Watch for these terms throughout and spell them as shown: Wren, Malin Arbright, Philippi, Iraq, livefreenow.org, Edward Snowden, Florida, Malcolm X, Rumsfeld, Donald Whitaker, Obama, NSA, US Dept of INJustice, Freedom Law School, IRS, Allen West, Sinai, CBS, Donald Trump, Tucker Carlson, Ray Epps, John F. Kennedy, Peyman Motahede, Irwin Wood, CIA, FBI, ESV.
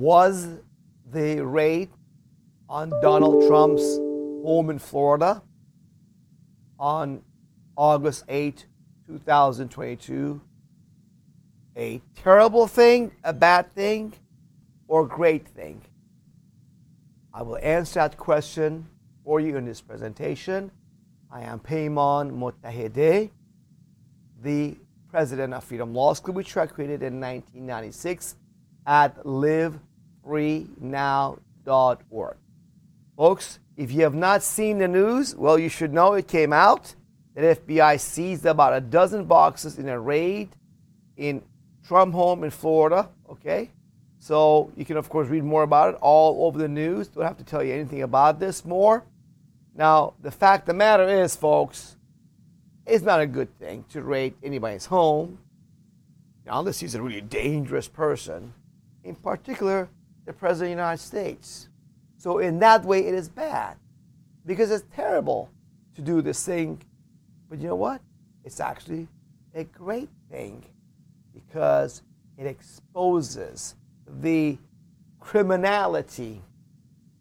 was the raid on Donald Trump's home in Florida on August 8, 2022, a terrible thing, a bad thing, or a great thing? I will answer that question for you in this presentation. I am Peyman Motahede, the president of Freedom Law School, which I created in 1996 at livefreenow.org. Folks, if you have not seen the news, well, you should know it came out that FBI seized about a dozen boxes in a raid in Trump home in Florida, okay? So you can, of course, read more about it all over the news. Don't have to tell you anything about this more. Now, the fact of the matter is, folks, it's not a good thing to raid anybody's home, unless he's a really dangerous person, in particular, the President of the United States. So in that way, it is bad, because it's terrible to do this thing. But you know what? It's actually a great thing, because it exposes the criminality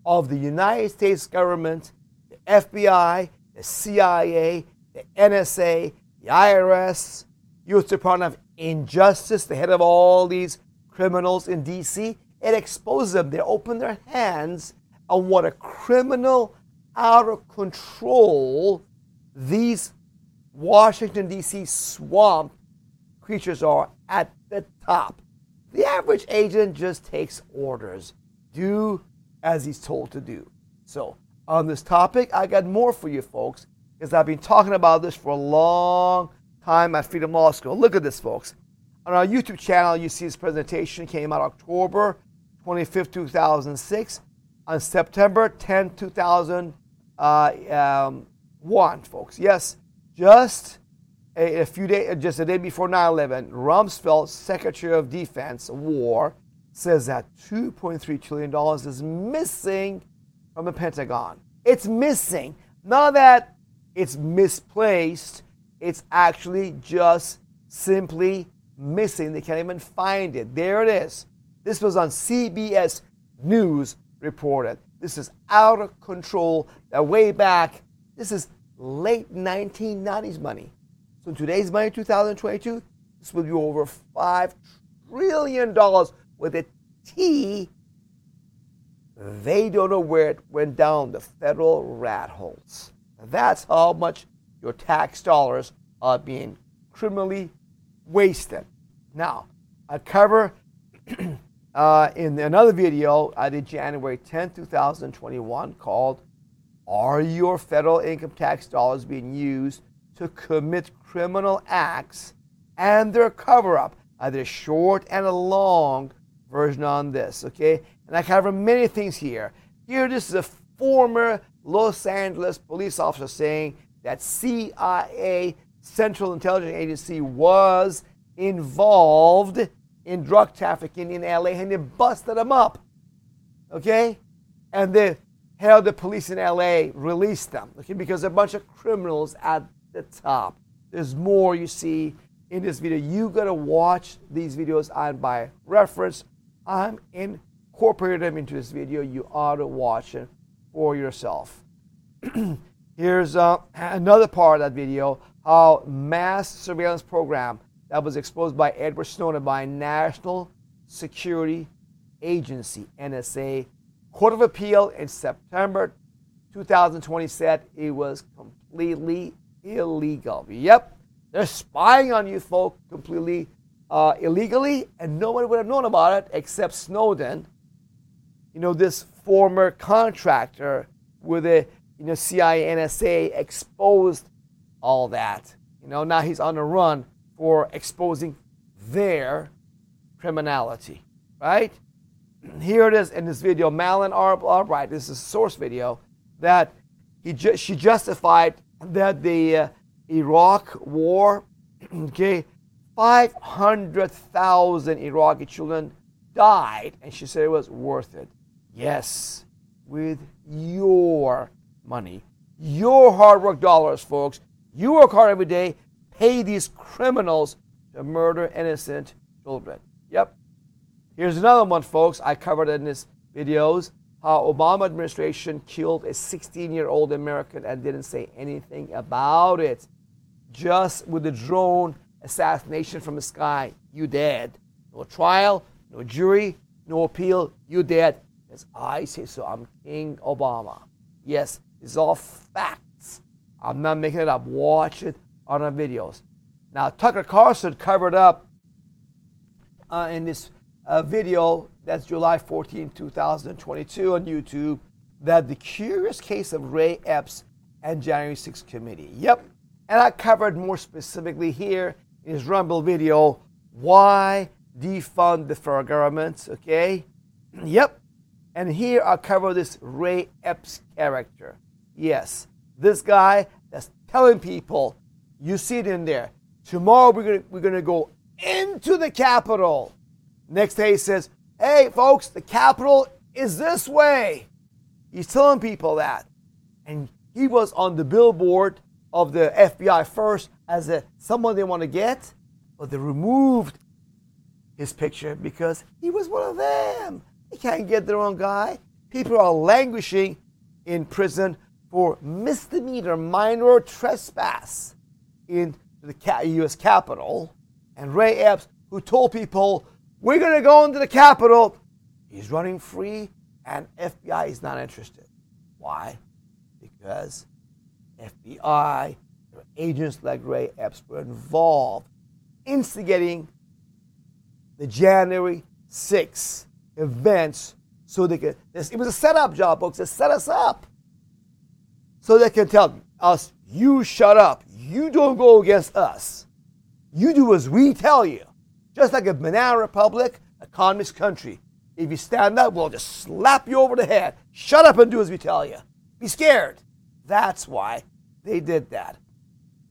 of the United States government, the FBI, the CIA, the NSA, the IRS, U.S. Department of Injustice, the head of all these criminals in D.C. It exposes them. They open their hands on what a criminal, out of control, these Washington, D.C. swamp creatures are at the top. The average agent just takes orders. Do as he's told to do. So on this topic, I got more for you folks, because I've been talking about this for a long time at Freedom Law School. Look at this, folks. On our YouTube channel, you see this presentation came out October 25, 2006. On September 10, 2001, folks. Yes, just a few days, just a day before 9/11, Rumsfeld, Secretary of Defense, War, says that $2.3 trillion is missing from the Pentagon. It's missing. Not that it's misplaced. It's actually just simply missing. They can't even find it. There it is. This was on CBS News reported. This is out of control. They're way back. This is late 1990s money. So in today's money, 2022, this will be over $5 trillion with a T. They don't know where it went down the federal rat holes. That's how much your tax dollars are being criminally wasted. Now, I cover in another video I did January 10, 2021, called Are Your Federal Income Tax Dollars Being Used to Commit Criminal Acts and Their Cover-Up? I did a short and a long version on this, okay? And I cover many things here. Here, this is a former Los Angeles police officer saying that CIA, Central Intelligence Agency, was involved in drug trafficking in LA, and they busted them up, okay? And the head of the police in LA released them, okay, because a bunch of criminals at the top. There's more you see in this video. You gotta watch these videos on by reference. I'm incorporating them into this video. You ought to watch it for yourself. Here's another part of that video, how mass surveillance program that was exposed by Edward Snowden by National Security Agency, NSA, Court of Appeal in September 2020 said it was completely illegal. Yep, they're spying on you folk completely illegally, and nobody would have known about it except Snowden. You know, this former contractor with a CIA, NSA exposed all that. You know, now he's on the run for exposing their criminality, right? Here it is in this video, Malin Arbright. This is a source video that she justified that the Iraq war, okay, 500,000 Iraqi children died, and she said it was worth it. Yes, with your money, your hard work dollars, folks. You work hard every day, pay these criminals to murder innocent children. Yep. Here's another one, folks. I covered in this videos how Obama administration killed a 16-year-old American and didn't say anything about it. Just with the drone assassination from the sky, you dead. No trial, no jury, no appeal, you dead. As I say so, I'm King Obama. Yes, it's all facts. I'm not making it up. Watch it on our videos. Now, Tucker Carlson covered up in this video, that's July 14, 2022 on YouTube, that the curious case of Ray Epps and January 6th committee. Yep. And I covered more specifically here in his Rumble video, why defund the federal government, okay? Yep. And here I cover this Ray Epps character. Yes, this guy that's telling people, you see it in there, tomorrow we're gonna go into the Capitol. Next day he says, hey folks, the Capitol is this way. He's telling people that. And he was on the billboard of the FBI first as someone they want to get, but they removed his picture because he was one of them. They can't get their own guy. People are languishing in prison for misdemeanor, minor trespass in the U.S. Capitol. And Ray Epps, who told people, we're going to go into the Capitol, he's running free, and FBI is not interested. Why? Because FBI, their agents like Ray Epps, were involved instigating the January 6th events so they could, it was a setup job, folks. They set us up so they can tell us, you shut up. You don't go against us. You do as we tell you. Just like a banana republic, a communist country. If you stand up, we'll just slap you over the head. Shut up and do as we tell you. Be scared. That's why they did that.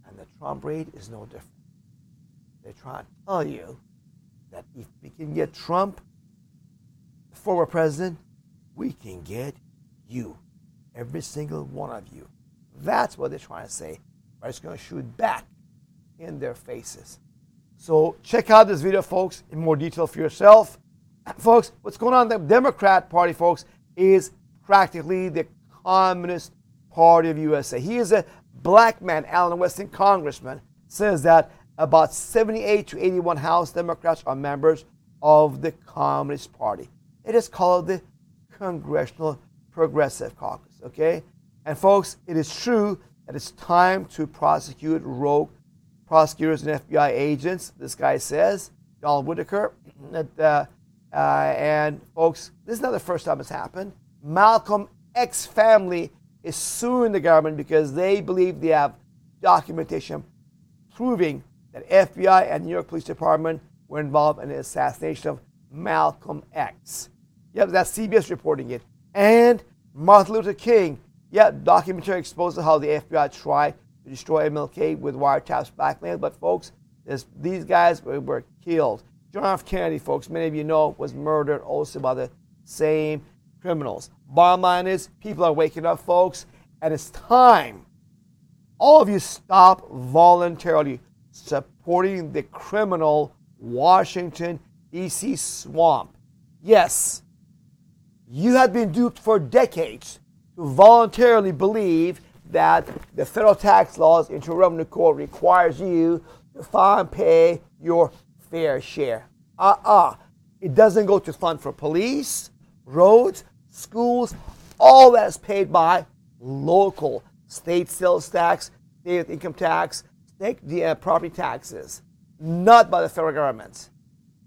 And the Trump raid is no different. They're trying to tell you that if we can get Trump, the former president, we can get you. Every single one of you. That's what they're trying to say. But it's going to shoot back in their faces. So check out this video, folks, in more detail for yourself. Folks, what's going on in the Democrat Party, folks, is practically the Communist Party of USA. He is a black man, Allen West, congressman, says that about 78 to 81 House Democrats are members of the Communist Party. It is called the Congressional Progressive Caucus, okay? And folks, it is true that it's time to prosecute rogue prosecutors and FBI agents, this guy says, Donald Whitaker. And folks, this is not the first time it's happened. Malcolm X family is suing the government because they believe they have documentation proving that FBI and New York Police Department were involved in the assassination of Malcolm X. Yep, that's CBS reporting it. And Martin Luther King, yep, documentary exposes how the FBI tried to destroy MLK with wiretaps, blackmail, but folks, these guys were killed. John F. Kennedy, folks, many of you know, was murdered also by the same criminals. Bottom line is, people are waking up, folks, and it's time. All of you stop voluntarily supporting the criminal Washington, D.C. swamp. Yes, you have been duped for decades to voluntarily believe that the federal tax laws, Internal Revenue Code, requires you to fund, pay your fair share. It doesn't go to fund for police, roads, schools, all that is paid by local state sales tax, state income tax, state property taxes, not by the federal government.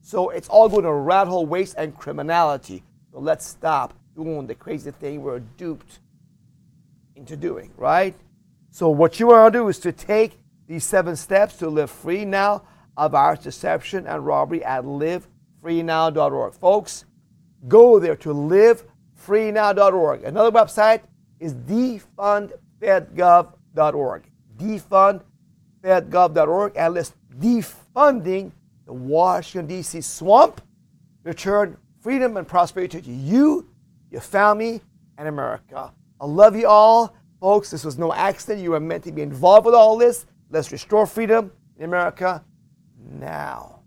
So it's all going to rat hole waste and criminality. So let's stop doing the crazy thing we're duped into doing, right? So what you want to do is to take these 7 steps to live free now of our deception and robbery at livefreenow.org. Folks, go there to livefreenow.org. Another website is defundfedgov.org. Defundfedgov.org, and list defunding the Washington, D.C. swamp. Return freedom and prosperity to you, your family, and America. I love you all. Folks, this was no accident. You were meant to be involved with all this. Let's restore freedom in America now.